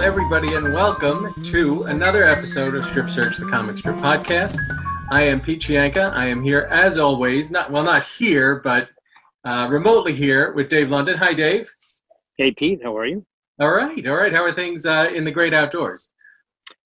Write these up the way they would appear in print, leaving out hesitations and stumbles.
Hello, everybody, and welcome to another episode of Strip Search, the Comic Strip Podcast. I am Pete Chianca. I am here, as always, not here, but remotely here with Dave London. Hi, Dave. Hey, Pete. How are you? All right. How are things in the great outdoors?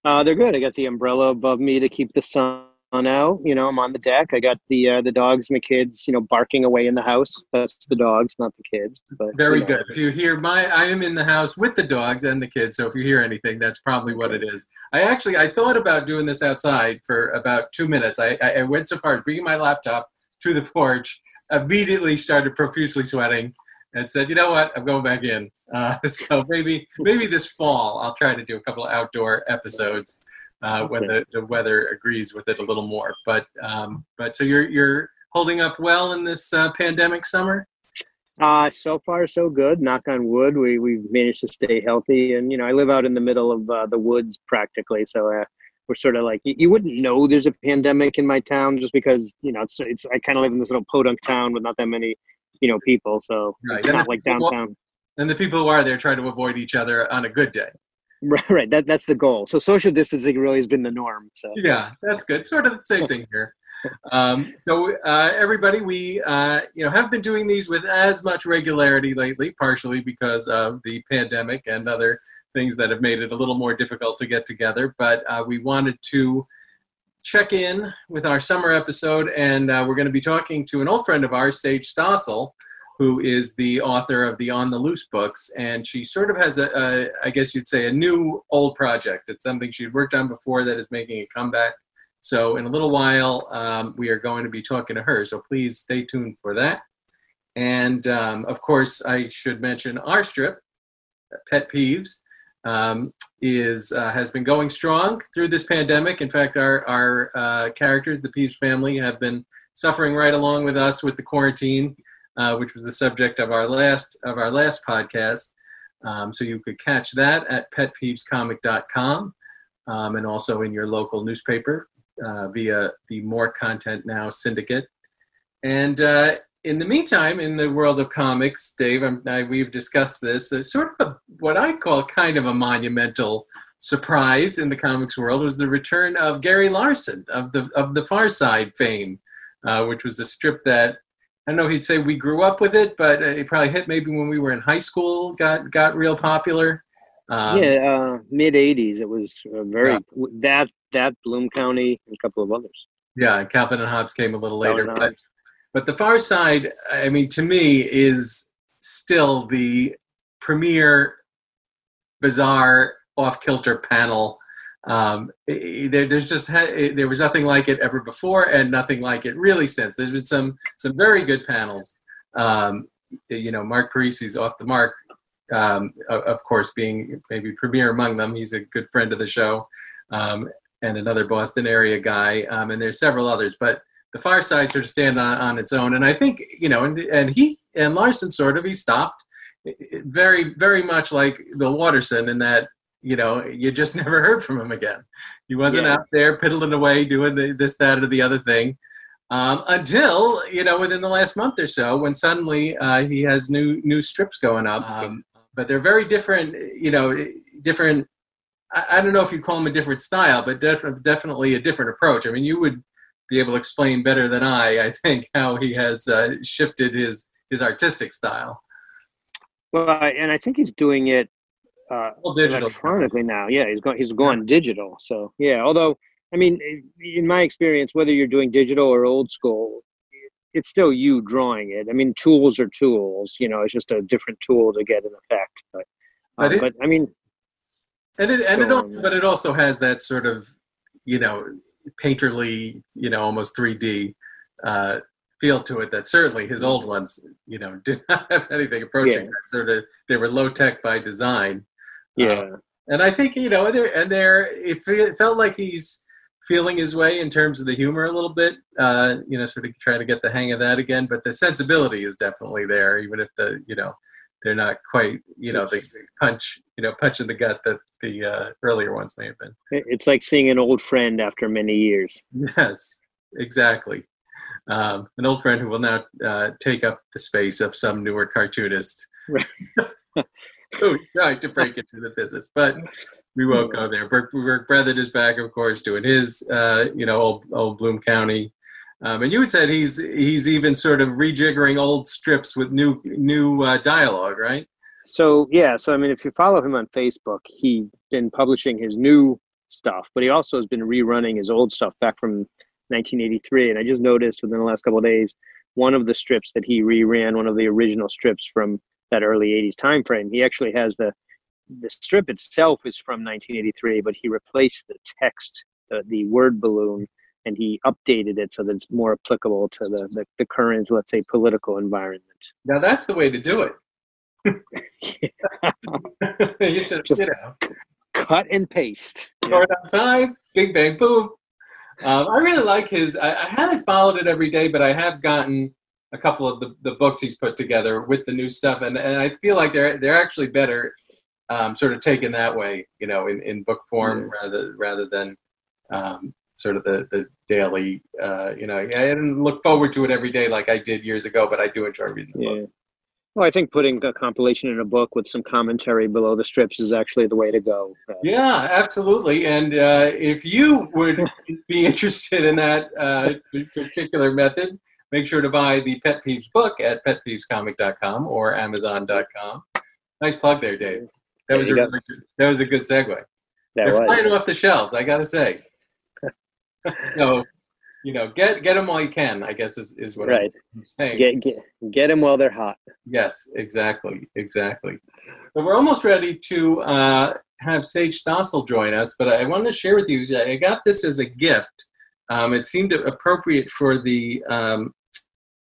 They're good. I got the umbrella above me to keep the sun out. You know, I'm on the deck. I got the dogs and the kids, you know, barking away in the house. That's the dogs, not the kids. But very good. If you hear I am in the house with the dogs and the kids. So if you hear anything, that's probably what it is. I thought about doing this outside for about 2 minutes. I went so far as bringing my laptop to the porch, immediately started profusely sweating, and said, you know what, I'm going back in. So maybe this fall I'll try to do a couple of outdoor episodes. When the weather agrees with it a little more, but so you're holding up well in this pandemic summer. So far so good. Knock on wood. We've managed to stay healthy, and you know I live out in the middle of the woods practically, so we're sort of like you wouldn't know there's a pandemic in my town just because you know it's I kind of live in this little podunk town with not that many people, so right. It's and not like downtown. And the people who are there try to avoid each other on a good day. Right. That's the goal. So social distancing really has been the norm. So yeah, that's good. Sort of the same thing here. So everybody, we have been doing these with as much regularity lately, partially because of the pandemic and other things that have made it a little more difficult to get together. But we wanted to check in with our summer episode, and we're going to be talking to an old friend of ours, Sage Stossel, who is the author of the On the Loose books, and she sort of has a I guess you'd say, a new old project. It's something she'd worked on before that is making a comeback. So in a little while, we are going to be talking to her. So please stay tuned for that. And of course, I should mention our strip, Pet Peeves, has been going strong through this pandemic. In fact, our characters, the Peeves family, have been suffering right along with us with the quarantine. Which was the subject of our last podcast. So you could catch that at PetPeevesComic.com and also in your local newspaper via the More Content Now syndicate. And in the meantime, in the world of comics, Dave, we've discussed this, sort of what I call kind of a monumental surprise in the comics world was the return of Gary Larson of the Far Side fame, which was a strip that, I don't know if he'd say we grew up with it, but it probably hit maybe when we were in high school, got real popular. Mid-'80s. It was that Bloom County and a couple of others. Yeah, Calvin and Hobbes came a little later. But the Far Side, I mean, to me, is still the premier bizarre off-kilter panel. There was nothing like it ever before, and nothing like it really since. There's been some very good panels. Mark Parisi's Off the Mark, of course, being maybe premier among them. He's a good friend of the show, and another Boston area guy. And there's several others, but the Far Side sort of stand on its own. And I think he and Larson he stopped very very much like Bill Watterson in that. You just never heard from him again. He wasn't out there piddling away doing this, that, or the other thing until, within the last month or so when suddenly he has new strips going up. But they're very different, different. I don't know if you call them a different style, but definitely a different approach. I mean, you would be able to explain better than I think, how he has shifted his artistic style. Well, and I think he's doing it electronically now. Yeah, he's going digital. So yeah, although I mean, in my experience, whether you're doing digital or old school, it's still you drawing it. I mean, tools are tools. It's just a different tool to get an effect. It also has that sort of painterly almost 3D feel to it that certainly his old ones did not have anything approaching that. Sort of they were low tech by design. And I think, it felt like he's feeling his way in terms of the humor a little bit, sort of trying to get the hang of that again. But the sensibility is definitely there, even if they're not quite, the punch in the gut that the earlier ones may have been. It's like seeing an old friend after many years. Yes, exactly. An old friend who will now take up the space of some newer cartoonist. Right. who tried to break into the business, but we won't go there. Burke Brethren is back, of course, doing his, old Bloom County. And you said he's even sort of rejiggering old strips with new dialogue, right? So, yeah. So, I mean, if you follow him on Facebook, he's been publishing his new stuff, but he also has been rerunning his old stuff back from 1983. And I just noticed within the last couple of days, one of the strips that he reran, one of the original strips from that early 80s time frame, he actually has the strip itself is from 1983, but he replaced the text, the word balloon, and he updated it so that it's more applicable to the current, let's say, political environment. Now that's the way to do it. You just cut and paste. Short on time, big bang boom. I really like his. I haven't followed it every day, but I have gotten a couple of the books he's put together with the new stuff, and I feel like they're actually better, sort of taken that way, in book form rather than sort of the daily. I didn't look forward to it every day like I did years ago, but I do enjoy reading the book. Well, I think putting a compilation in a book with some commentary below the strips is actually the way to go. Yeah, absolutely. And if you would be interested in that particular method, make sure to buy the Pet Peeves book at PetPeevesComic.com or Amazon.com. Nice plug there, Dave. That was a good segue. They're flying off the shelves, I got to say. So... get them while you can, I guess is what I'm saying. Get them while they're hot. Yes, exactly. So we're almost ready to have Sage Stossel join us, but I wanted to share with you, I got this as a gift. It seemed appropriate for the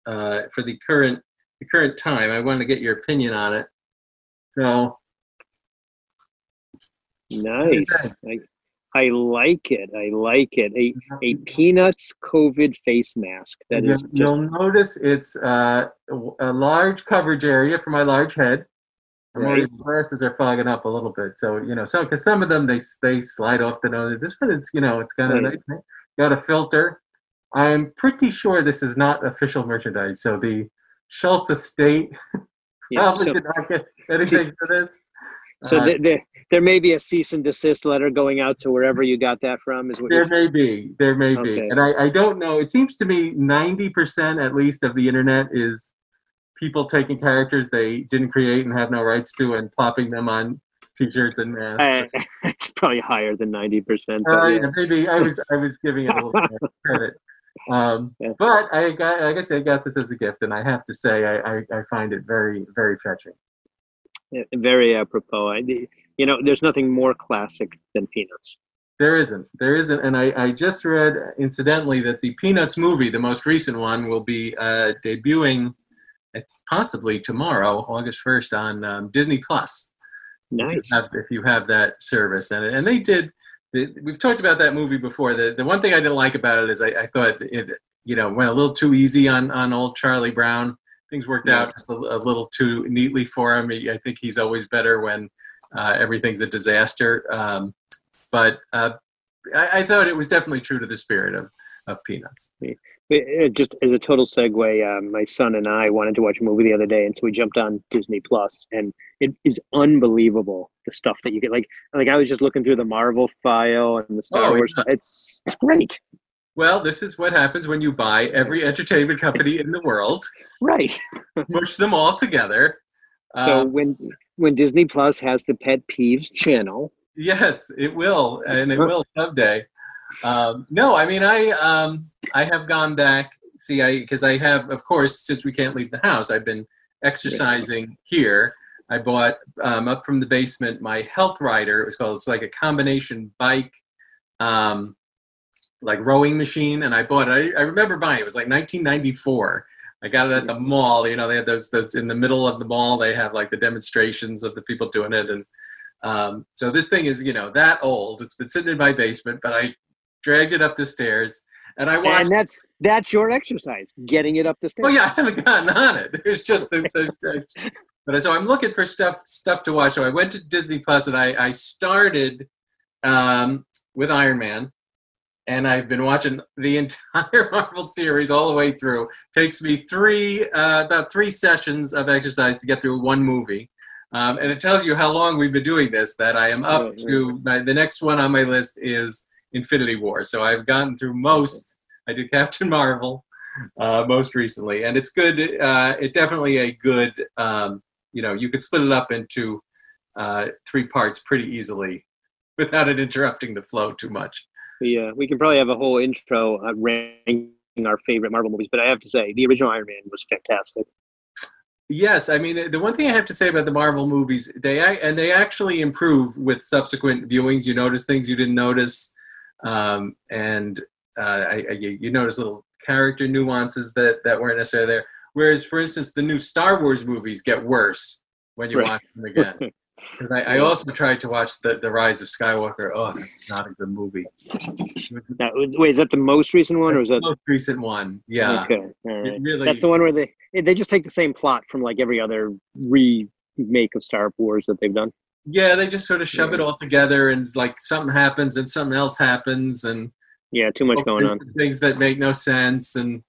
current time. I wanted to get your opinion on it. So nice. I like it. A Peanuts COVID face mask. That is. You'll notice it's a large coverage area for my large head. Right. My glasses are fogging up a little bit, so because some of them they slide off the nose. This one is it's got a filter. I'm pretty sure this is not official merchandise. So the Schultz estate probably did not get anything for this. So there may be a cease and desist letter going out to wherever you got that from. There may be. And I don't know. It seems to me 90% at least of the internet is people taking characters they didn't create and have no rights to and plopping them on T-shirts and masks. It's probably higher than 90%. Maybe I was giving it a little bit of credit. But I got this as a gift, and I have to say I find it very, very touching. Very apropos. There's nothing more classic than Peanuts. There isn't. And I just read, incidentally, that the Peanuts movie, the most recent one, will be debuting possibly tomorrow, August 1st, on Disney Plus. Nice. If you have that service. And they did. We've talked about that movie before. The one thing I didn't like about it is I thought it went a little too easy on old Charlie Brown. Things worked out just a little too neatly for him. I think he's always better when everything's a disaster. But I thought it was definitely true to the spirit of Peanuts. Just as a total segue, my son and I wanted to watch a movie the other day, and so we jumped on Disney Plus, and it is unbelievable the stuff that you get. Like I was just looking through the Marvel file and the Star Wars. Yeah. It's great. Well, this is what happens when you buy every entertainment company in the world. Right. Push them all together. So when Disney Plus has the Pet Peeves channel. Yes, it will. And it will someday. I have gone back. See, because I have, of course, since we can't leave the house, I've been exercising here. I bought up from the basement my health rider. It's like a combination bike, like rowing machine, and I bought it. I remember buying it. It was like 1994. I got it at the mall. They had those in the middle of the mall. They have like the demonstrations of the people doing it, and so this thing is that old. It's been sitting in my basement, but I dragged it up the stairs, and I watched. And that's your exercise, getting it up the stairs. Well, yeah, I haven't gotten on it. It's just the but so I'm looking for stuff to watch. So I went to Disney Plus, and I started with Iron Man. And I've been watching the entire Marvel series all the way through. Takes me about three sessions of exercise to get through one movie. And it tells you how long we've been doing this, that I am up to, the next one on my list is Infinity War. So I've gotten through most. I did Captain Marvel most recently. And it's good. It definitely a good, you know, you could split it up into three parts pretty easily without it interrupting the flow too much. Yeah, we can probably have a whole intro ranking our favorite Marvel movies. But I have to say, the original Iron Man was fantastic. Yes, I mean, the one thing I have to say about the Marvel movies, they actually improve with subsequent viewings. You notice things you didn't notice, you notice little character nuances that weren't necessarily there. Whereas, for instance, the new Star Wars movies get worse when you watch them again. Because I also tried to watch the Rise of Skywalker. Oh, it's not a good movie. Wait, is that the most recent one, or is that the most recent one? Yeah. Okay. All right. That's the one where they just take the same plot from like every other remake of Star Wars that they've done. Yeah, they just sort of shove it all together, and like something happens, and something else happens, and too much going on. Things that make no sense, and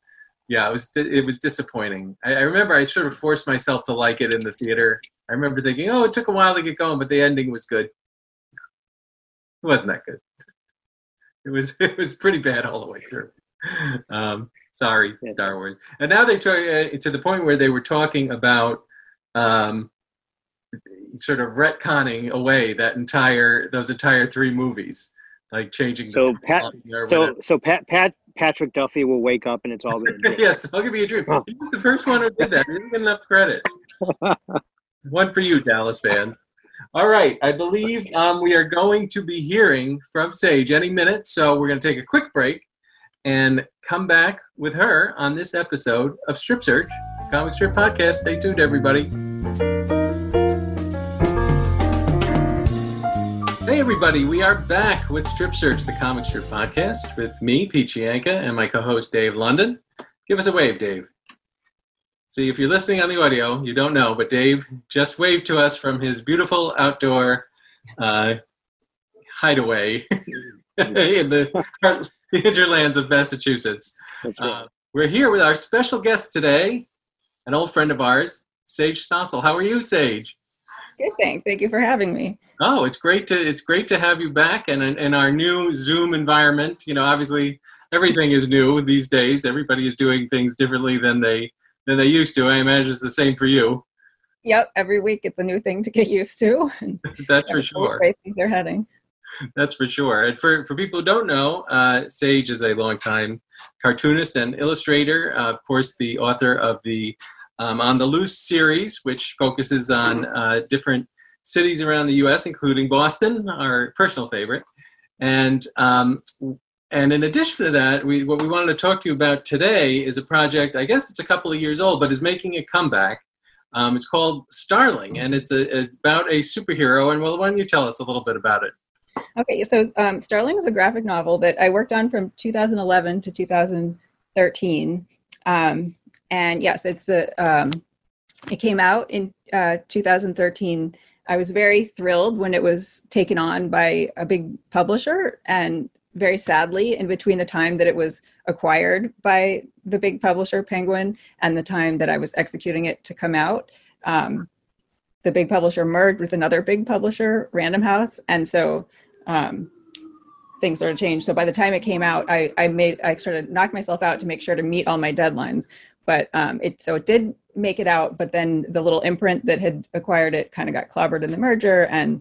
it was disappointing. I remember I sort of forced myself to like it in the theater. I remember thinking, it took a while to get going, but the ending was good. It wasn't that good. It was pretty bad all the way through. Sorry, Star Wars. And now they to the point where they were talking about sort of retconning away those entire three movies, like changing. Patrick Duffy will wake up and it's all going to be. Yes, I'll give you a dream. He was the first one who did that. He didn't get enough credit. One for you, Dallas fans. All right, I believe we are going to be hearing from Sage any minute, so we're going to take a quick break and come back with her on this episode of Strip Search, Comic Strip Podcast. Stay tuned, everybody. Hey, everybody, we are back with Strip Search, the Comic Strip Podcast, with me, Pete Chianca, and my co-host, Dave London. Give us a wave, Dave. See, if you're listening on the audio, you don't know, but Dave just waved to us from his beautiful outdoor hideaway in the hinterlands of Massachusetts. We're here with our special guest today, an old friend of ours, Sage Stossel. How are you, Sage? Good, thanks. Thank you for having me. Oh, it's great to have you back and in our new Zoom environment. You know, obviously everything is new these days. Everybody is doing things differently than they used to. I imagine it's the same for you. Yep, every week it's a new thing to get used to. That's for sure. The way things are heading. That's for sure. And for people who don't know, Sage is a longtime cartoonist and illustrator. Of course, the author of the On the Loose series, which focuses on different cities around the U.S., including Boston, our personal favorite. And in addition to that, what we wanted to talk to you about today is a project, I guess it's a couple of years old, but is making a comeback. It's called Starling, and it's about a superhero. And well, why don't you tell us a little bit about it? Okay, so Starling is a graphic novel that I worked on from 2011 to 2013. And yes, it came out in 2013. I was very thrilled when it was taken on by a big publisher, and very sadly, in between the time that it was acquired by the big publisher, Penguin, and the time that I was executing it to come out, the big publisher merged with another big publisher, Random House, and so things sort of changed. So by the time it came out, I sort of knocked myself out to make sure to meet all my deadlines. But it did make it out, but then the little imprint that had acquired it kind of got clobbered in the merger, and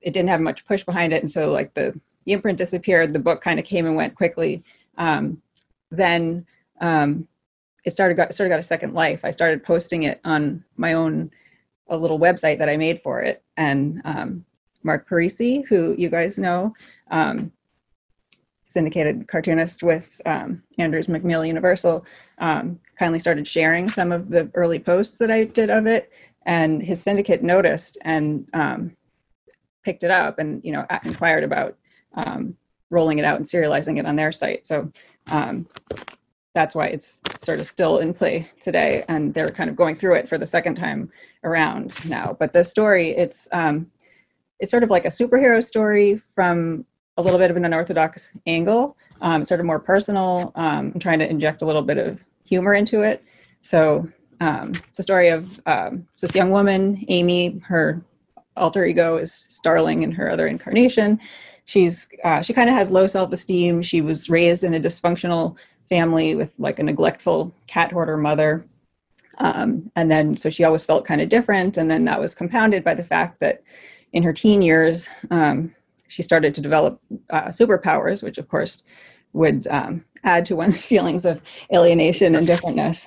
it didn't have much push behind it, and so like the imprint disappeared. The book kind of came and went quickly. Then it sort of got a second life. I started posting it on my own, a little website that I made for it. And Mark Parisi, who you guys know, syndicated cartoonist with Andrews McMeel Universal, kindly started sharing some of the early posts that I did of it. And his syndicate noticed and picked it up and, you know, inquired about rolling it out and serializing it on their site. So that's why it's sort of still in play today. And they're kind of going through it for the second time around now. But the story, it's sort of like a superhero story from a little bit of an unorthodox angle, sort of more personal. I'm trying to inject a little bit of humor into it. So It's a story of this young woman, Amy. Her alter ego is Starling in her other incarnation. She kind of has low self-esteem. She was raised in a dysfunctional family with like a neglectful cat hoarder mother. And then, so she always felt kind of different. And then that was compounded by the fact that in her teen years, she started to develop superpowers, which of course would add to one's feelings of alienation and differentness.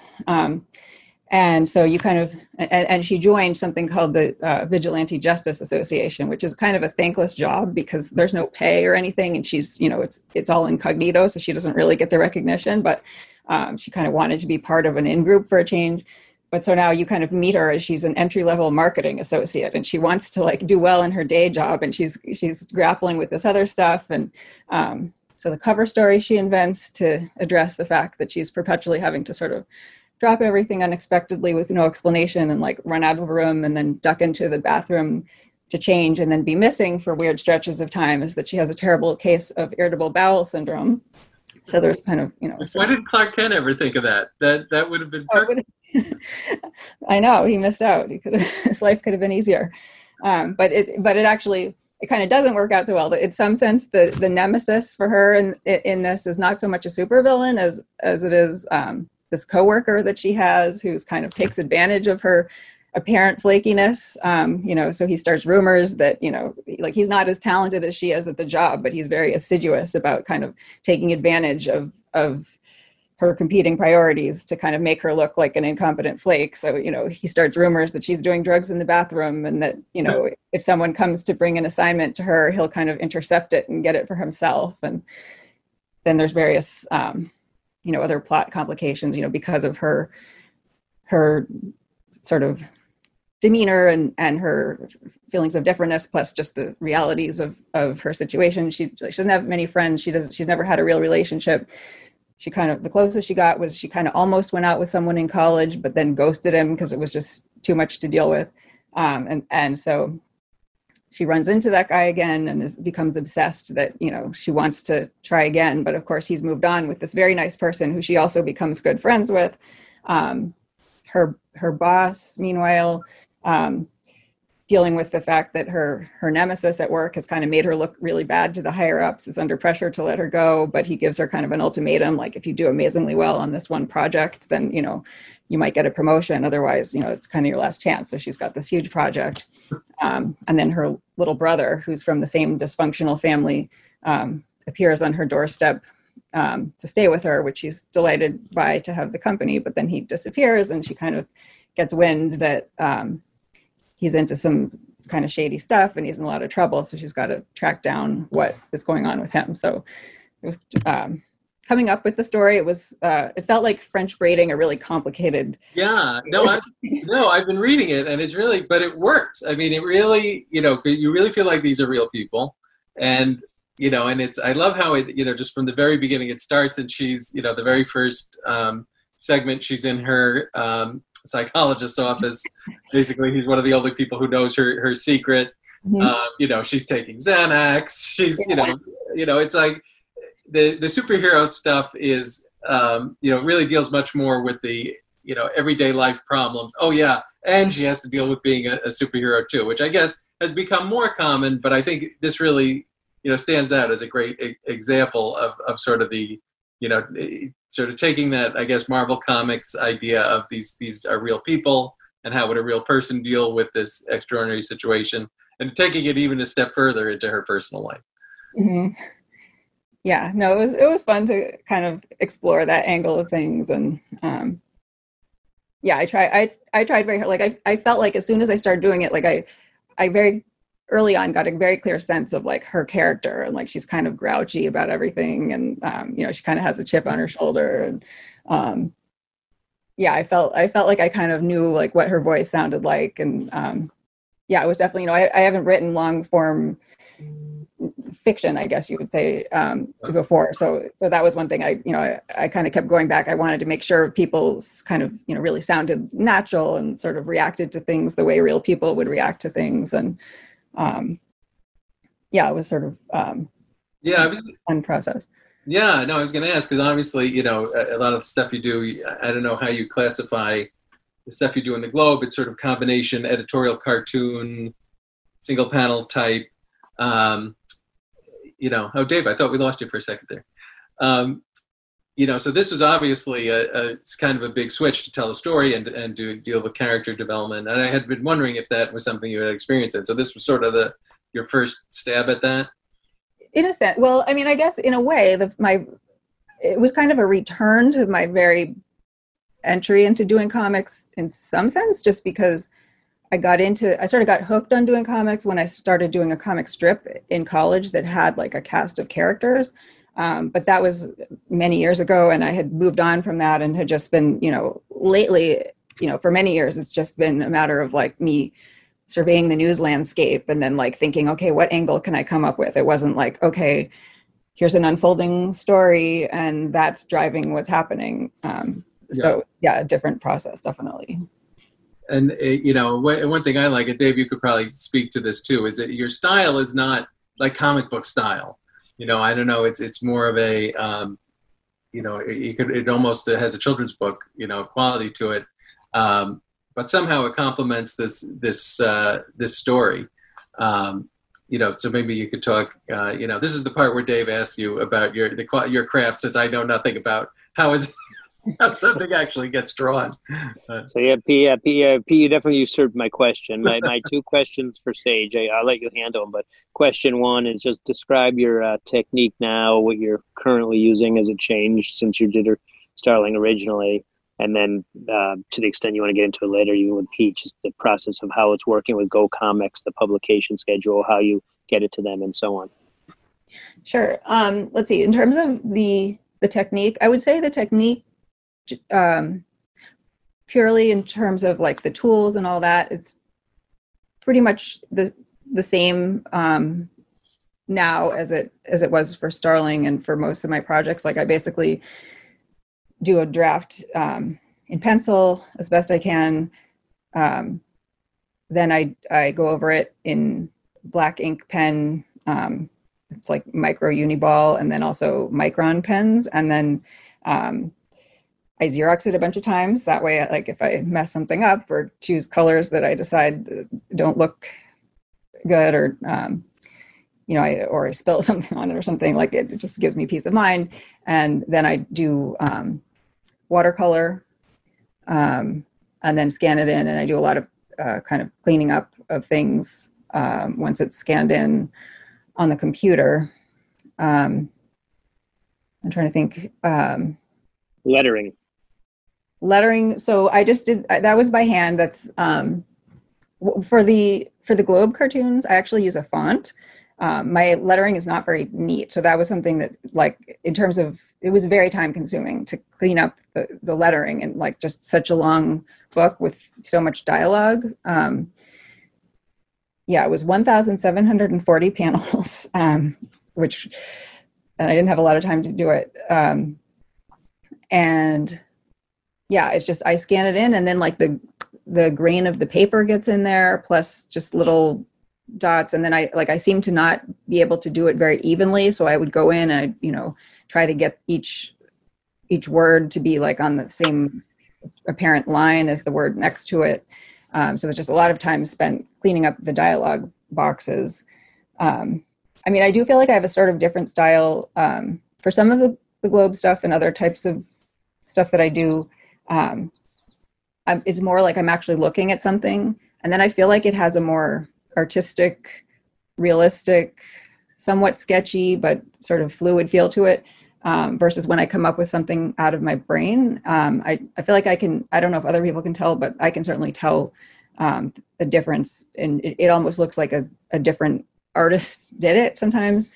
And so you kind of, and she joined something called the Vigilante Justice Association, which is kind of a thankless job because there's no pay or anything. And she's, you know, it's all incognito. So she doesn't really get the recognition, but she kind of wanted to be part of an in-group for a change. But so now you kind of meet her as she's an entry-level marketing associate, and she wants to like do well in her day job, and she's grappling with this other stuff. And so the cover story she invents to address the fact that she's perpetually having to sort of drop everything unexpectedly with no explanation and like run out of a room and then duck into the bathroom to change and then be missing for weird stretches of time is that she has a terrible case of irritable bowel syndrome. So there's kind of, you know. Why did Clark Kent ever think of that? That would have been perfect. I know, he missed out. He could have, his life could have been easier. But it actually, it kind of doesn't work out so well. In some sense, the nemesis for her in this is not so much a supervillain as it is this coworker that she has who's kind of takes advantage of her apparent flakiness, you know, so he starts rumors that, you know, like he's not as talented as she is at the job, but he's very assiduous about kind of taking advantage of her competing priorities to kind of make her look like an incompetent flake. So, you know, he starts rumors that she's doing drugs in the bathroom and that, you know, if someone comes to bring an assignment to her, he'll kind of intercept it and get it for himself. And then there's various, you know, other plot complications, you know, because of her sort of demeanor and her feelings of differentness, plus just the realities of her situation. She doesn't have many friends. She's never had a real relationship. She kind of, the closest she got was she kind of almost went out with someone in college, but then ghosted him because it was just too much to deal with. And so she runs into that guy again and becomes obsessed that, you know, she wants to try again. But of course he's moved on with this very nice person who she also becomes good friends with. Her boss, meanwhile, dealing with the fact that her nemesis at work has kind of made her look really bad to the higher ups, is under pressure to let her go, but he gives her kind of an ultimatum, like if you do amazingly well on this one project, then, you know, you might get a promotion. Otherwise, you know, it's kind of your last chance. So she's got this huge project. And then her little brother, who's from the same dysfunctional family, appears on her doorstep to stay with her, which she's delighted by to have the company, but then he disappears and she kind of gets wind that he's into some kind of shady stuff and he's in a lot of trouble. So she's got to track down what is going on with him. So it was coming up with the story. It was, it felt like French braiding a really complicated. Yeah, no, I've been reading it and it's really, but it works. I mean, it really, you know, you really feel like these are real people. And you know, and it's, I love how it, you know, just from the very beginning it starts and she's, you know, the very first segment, she's in her psychologist's office. Basically, he's one of the only people who knows her secret. Mm-hmm. You know, she's taking Xanax. She's, yeah. you know, it's like the superhero stuff is, you know, really deals much more with the, you know, everyday life problems. Oh, yeah. And she has to deal with being a superhero, too, which I guess has become more common. But I think this really, you know, stands out as a great example of sort of the, you know, sort of taking that, I guess, Marvel Comics idea of these are real people and how would a real person deal with this extraordinary situation, and taking it even a step further into her personal life. Mm-hmm. Yeah, no, it was fun to kind of explore that angle of things. And yeah, I tried very hard. Like I felt like as soon as I started doing it, like I very early on got a very clear sense of like her character, and like she's kind of grouchy about everything, and you know, she kind of has a chip on her shoulder, and yeah, I felt like I kind of knew like what her voice sounded like. And yeah, it was definitely, you know, I haven't written long form fiction, I guess you would say, before. So that was one thing I, you know, I kind of kept going back. I wanted to make sure people's kind of, you know, really sounded natural and sort of reacted to things the way real people would react to things. And yeah, it was sort of, yeah, it was a fun process. Yeah, no, I was going to ask, because obviously, you know, a lot of the stuff you do, I don't know how you classify the stuff you do in the Globe, it's sort of combination editorial cartoon, single panel type. Oh, Dave, I thought we lost you for a second there. So this was obviously it's kind of a big switch to tell a story and to deal with character development. And I had been wondering if that was something you had experienced. So this was sort of your first stab at that? In a sense. Well, I mean, I guess in a way, it was kind of a return to my very entry into doing comics in some sense, just because I sort of got hooked on doing comics when I started doing a comic strip in college that had like a cast of characters. But that was many years ago, and I had moved on from that and had just been, lately, for many years, it's just been a matter of like me surveying the news landscape and then like thinking, okay, what angle can I come up with? It wasn't like, okay, here's an unfolding story and that's driving what's happening. So yeah, a different process, definitely. And, one thing I like, and Dave, you could probably speak to this too, is that your style is not like comic book style. I don't know. It's more of a, it almost has a children's book, quality to it. But somehow it complements this story. So maybe you could talk, this is the part where Dave asks you about your craft, since I know nothing about how something actually gets drawn. So yeah, Pete, you definitely usurped my question. My two questions for Sage, I'll let you handle them. But question one is just describe your technique now, what you're currently using. Has it changed since you did Starling originally? And then to the extent you want to get into it later, even with Pete, just the process of how it's working with Go Comics, the publication schedule, how you get it to them, and so on. Sure. Let's see. In terms of the technique, I would say the technique, purely in terms of like the tools and all that, it's pretty much the same now as it was for Starling and for most of my projects. Like I basically do a draft in pencil as best I can. Then I go over it in black ink pen. It's like micro uniball and then also micron pens. And then I Xerox it a bunch of times. That way, like if I mess something up or choose colors that I decide don't look good, or I spill something on it or something, like it just gives me peace of mind. And then I do watercolor, and then scan it in. And I do a lot of kind of cleaning up of things once it's scanned in on the computer. I'm trying to think. Lettering. So I just did, that was by hand. That's for the Globe cartoons, I actually use a font. My lettering is not very neat. So that was something that, like, in terms of, it was very time consuming to clean up the lettering, and like just such a long book with so much dialogue. It was 1,740 panels, and I didn't have a lot of time to do it. And yeah, it's just, I scan it in, and then like the grain of the paper gets in there, plus just little dots. And then I seem to not be able to do it very evenly. So I would go in and I'd, try to get each word to be like on the same apparent line as the word next to it. So there's just a lot of time spent cleaning up the dialogue boxes. I do feel like I have a sort of different style for some of the Globe stuff and other types of stuff that I do. It's more like I'm actually looking at something, and then I feel like it has a more artistic, realistic, somewhat sketchy, but sort of fluid feel to it, versus when I come up with something out of my brain. I feel like I don't know if other people can tell, but I can certainly tell the difference, and it almost looks like a different artist did it sometimes.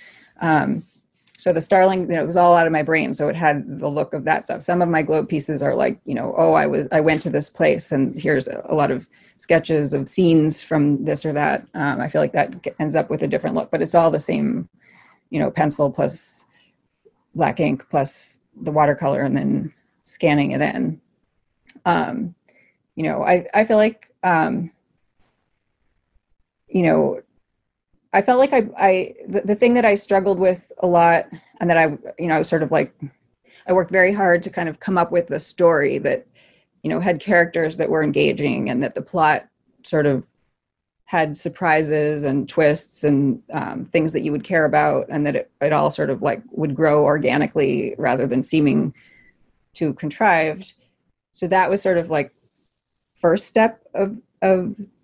So the Starling, it was all out of my brain, so it had the look of that stuff. Some of my Globe pieces are like, I went to this place, and here's a lot of sketches of scenes from this or that. I feel like that ends up with a different look, but it's all the same, pencil plus black ink plus the watercolor and then scanning it in. I feel like, I felt like the thing that I struggled with a lot, and that I was sort of like, I worked very hard to kind of come up with a story that, you know, had characters that were engaging and that the plot sort of had surprises and twists and things that you would care about, and that it all sort of like would grow organically rather than seeming too contrived. So that was sort of like first step of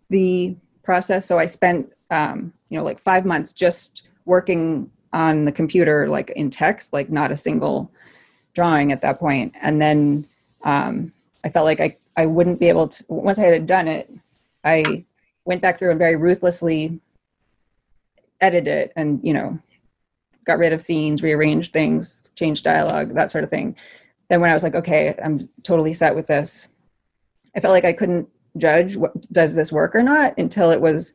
the process. So I spent, you know, like 5 months just working on the computer, like in text, like not a single drawing at that point. And then I felt like I wouldn't be able to, once I had done it, I went back through and very ruthlessly edited it and, you know, got rid of scenes, rearranged things, changed dialogue, that sort of thing. Then when I was like, okay, I'm totally set with this, I felt like I couldn't judge what does this work or not until it was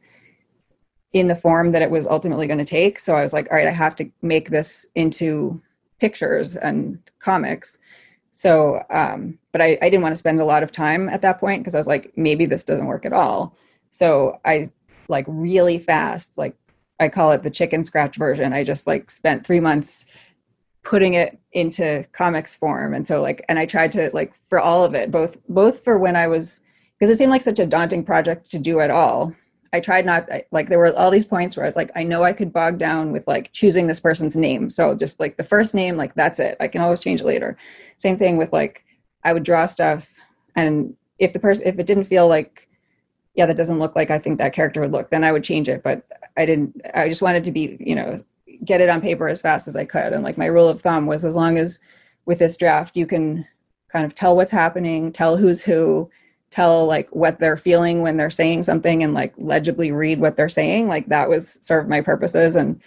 in the form that it was ultimately going to take. So I was like, all right, I have to make this into pictures and comics. So, but I didn't want to spend a lot of time at that point because I was like, maybe this doesn't work at all. So I like really fast, like I call it the chicken scratch version. I just like spent 3 months putting it into comics form. And so like, and I tried to like for all of it, both for when I was, because it seemed like such a daunting project to do at all. I tried not, like there were all these points where I was like, I know I could bog down with like choosing this person's name. So just like the first name, like that's it. I can always change it later. Same thing with like, I would draw stuff. And if the person, if it didn't feel like, yeah, that doesn't look like I think that character would look, then I would change it. But I didn't, I just wanted to be, you know, get it on paper as fast as I could. And like my rule of thumb was as long as with this draft, you can kind of tell what's happening, tell who's who, tell like what they're feeling when they're saying something and like legibly read what they're saying. Like that was sort of my purposes. And,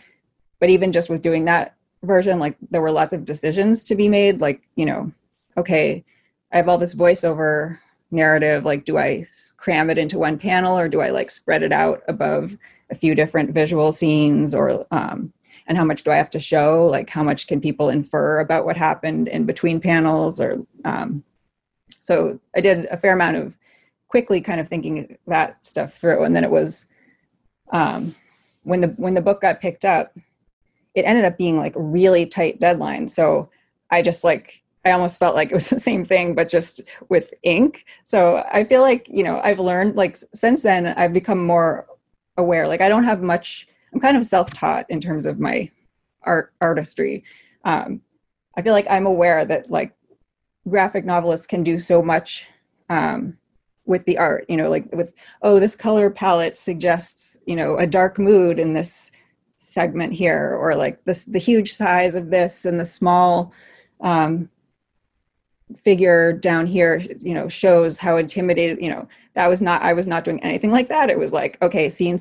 but even just with doing that version, like there were lots of decisions to be made. Like, you know, okay, I have all this voiceover narrative. Like, do I cram it into one panel or do I like spread it out above a few different visual scenes or, and how much do I have to show? Like how much can people infer about what happened in between panels or, so I did a fair amount of quickly kind of thinking that stuff through. And then it was, when the book got picked up, it ended up being like a really tight deadline. So I just like, I almost felt like it was the same thing, but just with ink. So I feel like, you know, I've learned like since then I've become more aware, like I don't have much, I'm kind of self-taught in terms of my artistry. I feel like I'm aware that like, graphic novelists can do so much with the art, you know, like with, oh, this color palette suggests, you know, a dark mood in this segment here, or like this, the huge size of this and the small figure down here, you know, shows how intimidated, you know, that was not, I was not doing anything like that. It was like, okay, scene,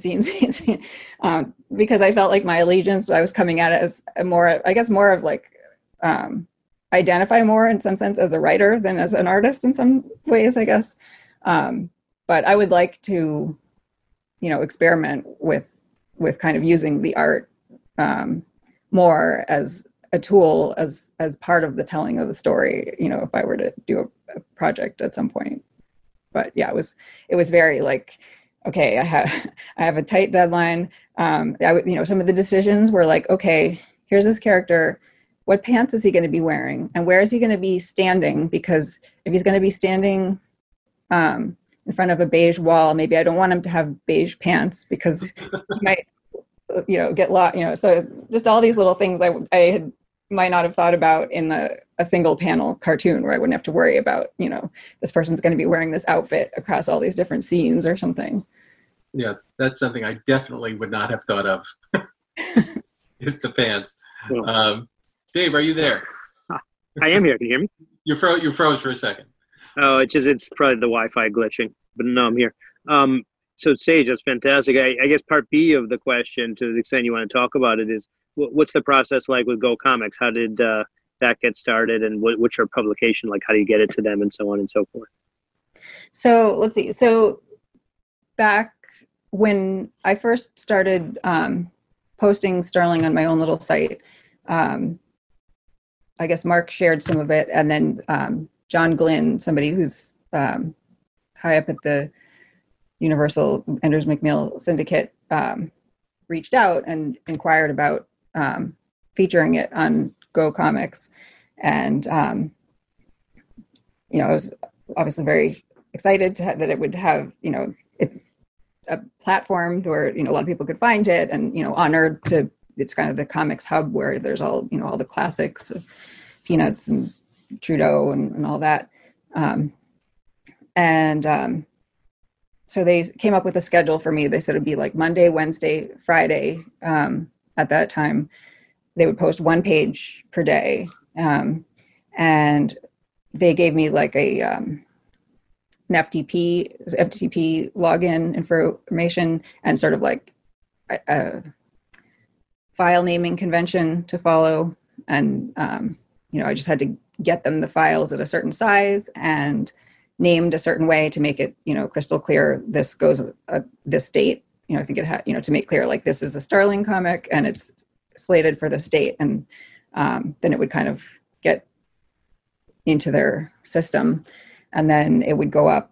because I felt like my allegiance, I was coming at it as a more, I guess more of like, identify more in some sense as a writer than as an artist in some ways, I guess. But I would like to, you know, experiment with kind of using the art more as a tool, as part of the telling of the story, you know, if I were to do a project at some point. But yeah, it was very like, okay, I have a tight deadline. You know, some of the decisions were like, okay, here's this character, what pants is he going to be wearing? And where is he going to be standing? Because if he's going to be standing in front of a beige wall, maybe I don't want him to have beige pants because he might, you know, get lost, you know, so just all these little things I might not have thought about in a single panel cartoon where I wouldn't have to worry about, you know, this person's going to be wearing this outfit across all these different scenes or something. Yeah, that's something I definitely would not have thought of is the pants. Yeah. Dave, are you there? I am here. Can you hear me? You froze for a second. Oh, it's probably the Wi-Fi glitching, but no, I'm here. So Sage, that's fantastic. I guess part B of the question, to the extent you want to talk about it, is what's the process like with Go Comics? How did that get started, and what's your publication like? How do you get it to them, and so on and so forth? So let's see. So back when I first started posting Starling on my own little site, I guess Mark shared some of it, and then John Glynn, somebody who's high up at the Universal Andrews McMeel Syndicate, reached out and inquired about featuring it on Go Comics. And, you know, I was obviously very excited to that it would have, you know, a platform where, you know, a lot of people could find it, and, you know, honored to, it's kind of the comics hub where there's all, you know, all the classics of Peanuts and Trudeau and all that. So they came up with a schedule for me. They said it'd be like Monday, Wednesday, Friday. At that time, they would post one page per day. And they gave me like a, an FTP login information and sort of like a file naming convention to follow. And, you know, I just had to get them the files at a certain size and named a certain way to make it, you know, crystal clear. This goes this date, you know, I think it had, you know, to make clear, like, this is a Starling comic and it's slated for this date. And then it would kind of get into their system. And then it would go up,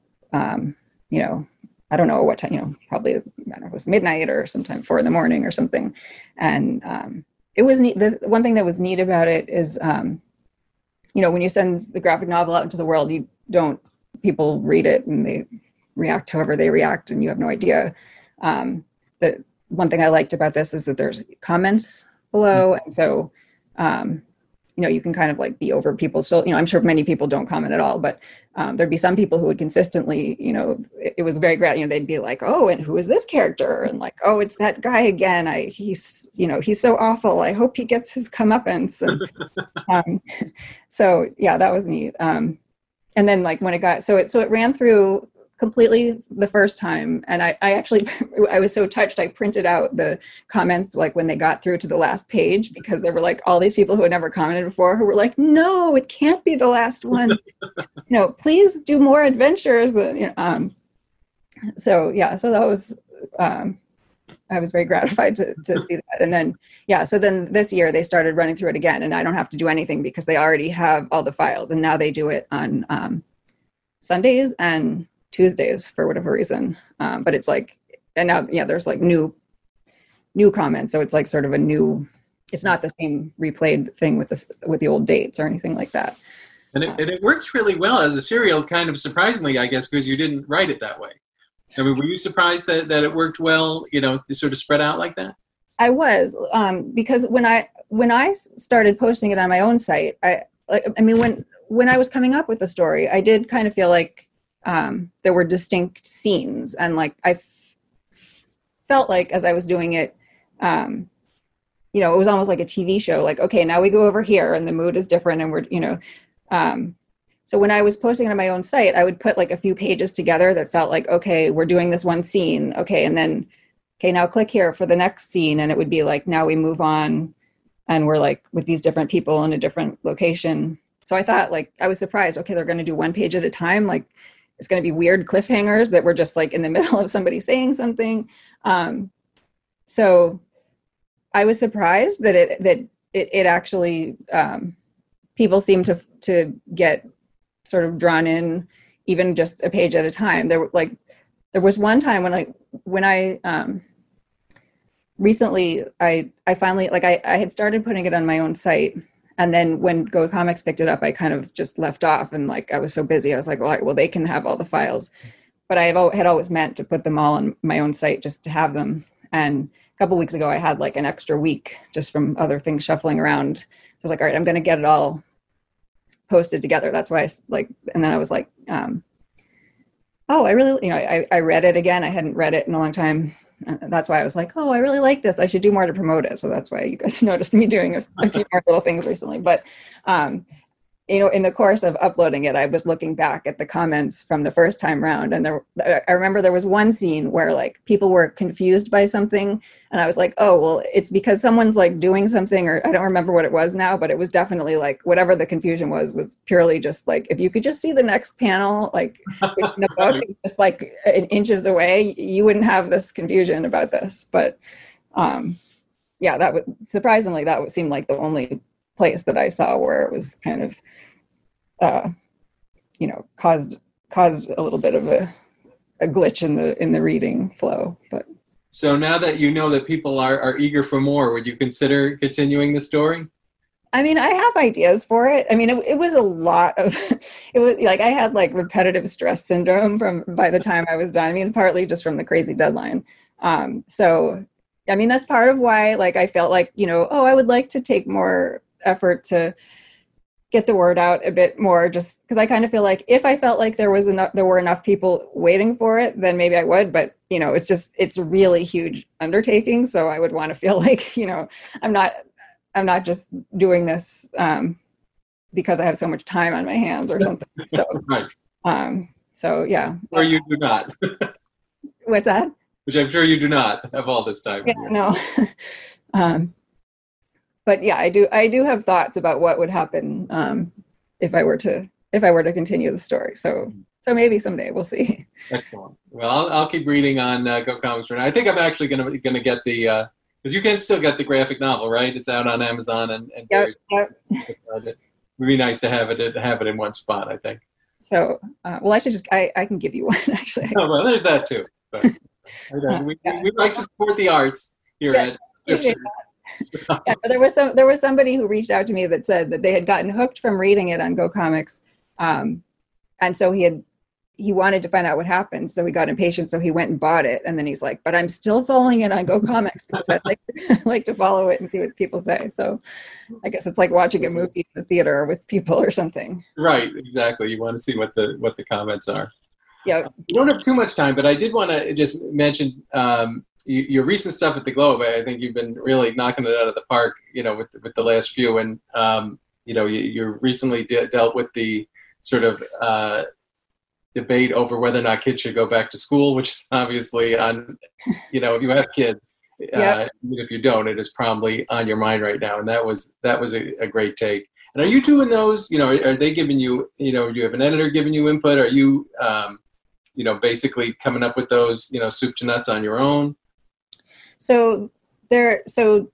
you know, I don't know what time, you know, probably, I don't know, it was midnight or sometime 4 a.m. or something. And it was neat. The one thing that was neat about it is, you know, when you send the graphic novel out into the world, you don't, people read it and they react however they react, and you have no idea. The one thing I liked about this is that there's comments below. And so, you know, you can kind of like be over people. So, you know, I'm sure many people don't comment at all, but there'd be some people who would consistently, you know, it was very great. You know, they'd be like, oh, and who is this character? And like, oh, it's that guy again. He's, you know, he's so awful. I hope he gets his comeuppance. And, so yeah, that was neat. And then like when it got, so it ran through completely the first time. And I actually, I was so touched. I printed out the comments, like when they got through to the last page, because there were like all these people who had never commented before who were like, no, it can't be the last one. You know, please do more adventures. You know, so yeah, so that was, I was very gratified to see that. And then, yeah, so then this year they started running through it again, and I don't have to do anything because they already have all the files. And now they do it on Sundays and Tuesdays for whatever reason. But it's like, and now, yeah, there's like new comments. So it's like sort of a new, it's not the same replayed thing with the old dates or anything like that. And it works really well as a serial, kind of surprisingly, I guess, because you didn't write it that way. I mean, were you surprised that it worked well, you know, to sort of spread out like that? I was, because when I started posting it on my own site, when I was coming up with the story, I did kind of feel like, there were distinct scenes, and like I felt like as I was doing it, you know, it was almost like a TV show, like, okay, now we go over here and the mood is different, and we're, you know, so when I was posting it on my own site, I would put like a few pages together that felt like, okay, we're doing this one scene, okay, and then, okay, now click here for the next scene, and it would be like, now we move on, and we're like with these different people in a different location. So I thought, like, I was surprised, okay, they're going to do one page at a time, like, it's going to be weird cliffhangers that were just like in the middle of somebody saying something. So I was surprised that it actually, people seemed to get sort of drawn in, even just a page at a time. There was one time when I recently, I finally, like I had started putting it on my own site. And then when Go Comics picked it up, I kind of just left off, and like, I was so busy. I was like, well, they can have all the files, but I had always meant to put them all on my own site just to have them. And a couple of weeks ago, I had like an extra week just from other things shuffling around. So I was like, all right, I'm going to get it all posted together. That's why I like, and then I was like, oh, I really, you know, I read it again. I hadn't read it in a long time. That's why I was like, oh, I really like this. I should do more to promote it. So that's why you guys noticed me doing a few more little things recently. But, you know, in the course of uploading it, I was looking back at the comments from the first time round. And I remember there was one scene where like people were confused by something. And I was like, oh, well, it's because someone's like doing something, or I don't remember what it was now, but it was definitely like whatever the confusion was purely just like, if you could just see the next panel, like in the book, it's just like inches away, you wouldn't have this confusion about this. But yeah, that was surprisingly, that would seem like the only place that I saw where it was kind of, you know, caused a little bit of a glitch in the reading flow. But so now that you know that people are eager for more, would you consider continuing the story? I mean, I have ideas for it. I mean, it was a lot of, it was like, I had like repetitive stress syndrome by the time I was done. I mean, partly just from the crazy deadline. So, I mean, that's part of why, like, I felt like, you know, oh, I would like to take more effort to get the word out a bit more, just because I kind of feel like if I felt like there were enough people waiting for it, then maybe I would, but you know, it's a really huge undertaking. So I would want to feel like, you know, I'm not just doing this because I have so much time on my hands or something. So, right. So yeah. Or you do not. What's that? Which I'm sure you do not have all this time. Yeah, no. But yeah, I do have thoughts about what would happen if I were to continue the story. So maybe someday we'll see. Excellent. Well, I'll keep reading on Go Comics for now. I think I'm actually gonna get the. Because you can still get the graphic novel, right? It's out on Amazon and yep. It would be nice to have it in one spot, I think. So, well, actually, I can give you one, actually. Oh, well, there's that, too. But, we like to support the arts here at Scripture. So. Yeah, there was somebody who reached out to me that said that they had gotten hooked from reading it on Go Comics, and so he wanted to find out what happened, so he got impatient, so he went and bought it, and then he's like, but I'm still following it on Go Comics because I'd like to follow it and see what people say. So I guess it's like watching a movie in the theater with people or something. Right, exactly. You want to see what the comments are. Yeah. We don't have too much time, but I did want to just mention your recent stuff at the Globe. I think you've been really knocking it out of the park, you know, with the last few, and you know, you recently dealt with the sort of debate over whether or not kids should go back to school, which is obviously on, you know, if you have kids, even if you don't, it is probably on your mind right now. And that was a great take. And are you doing those, you know, are they giving you, you know, do you have an editor giving you input? Are you, you know, basically coming up with those, you know, soup to nuts on your own? So basically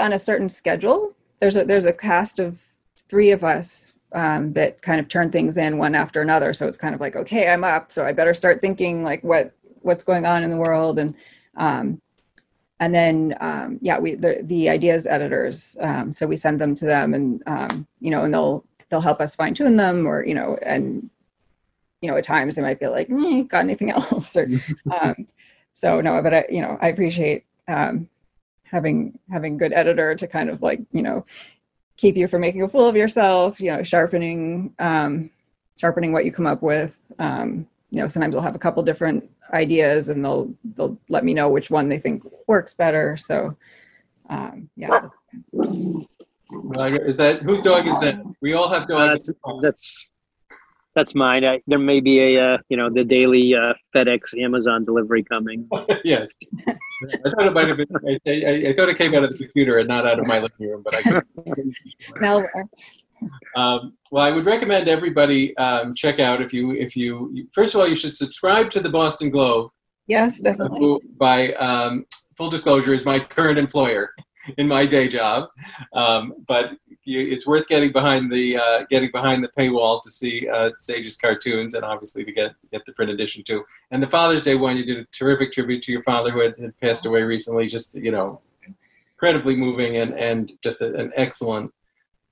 on a certain schedule, there's a cast of three of us that kind of turn things in one after another. So it's kind of like, okay, I'm up, so I better start thinking like what's going on in the world. And then, the ideas editors, so we send them to them and, you know, and they'll help us fine tune them or, you know, and, you know, at times they might be like, got anything else? Or, so no, but I appreciate, having good editor to kind of like, you know, keep you from making a fool of yourself, you know, sharpening what you come up with. You know, sometimes they'll have a couple different ideas and they'll let me know which one they think works better. So, yeah. Is that, whose dog is that? We all have dogs. That's mine. There may be a, you know, the daily FedEx Amazon delivery coming. Yes. I thought it might have been, I thought it came out of the computer and not out of my living room, but I malware. Well, I would recommend everybody check out if you first of all, you should subscribe to the Boston Globe. Yes, definitely. Who, by full disclosure, is my current employer in my day job, but it's worth getting behind the paywall to see Sage's cartoons, and obviously to get the print edition too. And the Father's Day one, you did a terrific tribute to your father who had passed away recently. Just, you know, incredibly moving and just an excellent.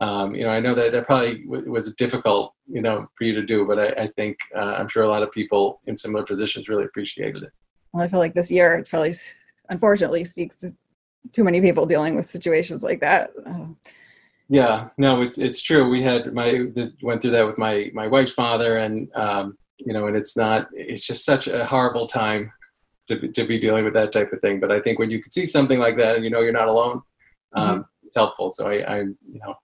You know, I know that probably was difficult, you know, for you to do, but I think I'm sure a lot of people in similar positions really appreciated it. Well, I feel like this year it probably, unfortunately, speaks to too many people dealing with situations like that. Yeah, no, it's true. We had went through that with my wife's father, and you know, and it's just such a horrible time to be dealing with that type of thing. But I think when you can see something like that and you know you're not alone, it's helpful. So I you know,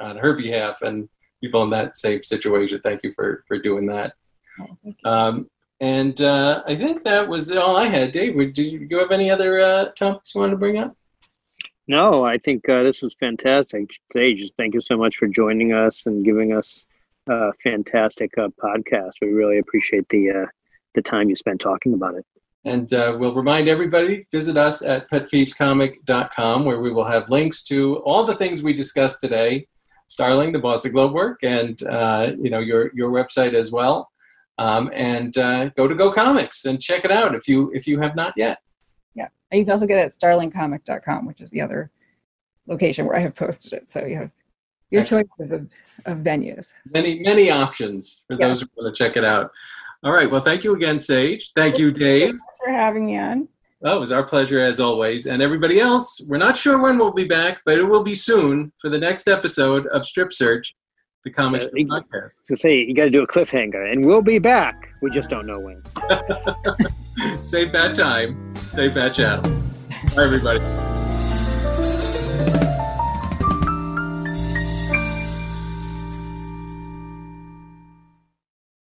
on her behalf and people in that same situation, thank you for doing that. Oh, thank you. And I think that was all I had. Dave, do you have any other topics you wanted to bring up? No, I think this was fantastic. Sage, thank you so much for joining us and giving us a fantastic podcast. We really appreciate the time you spent talking about it. And we'll remind everybody, visit us at PetPeevesComic.com, where we will have links to all the things we discussed today, Starling, the Boston Globe work, and you know, your website as well. And go to Go Comics and check it out if you have not yet. Yeah, and you can also get it at StarlingComic.com, which is the other location where I have posted it. So you have your choices of venues. Many options for those who want to check it out. All right. Well, thank you again, Sage. Thank you, Dave. Thanks for having me on. Oh, it was our pleasure as always. And everybody else, we're not sure when we'll be back, but it will be soon for the next episode of Strip Search, the comic podcast. So say, you got to do a cliffhanger, and we'll be back. We just don't know when. Save that time. Save that channel. Bye, everybody.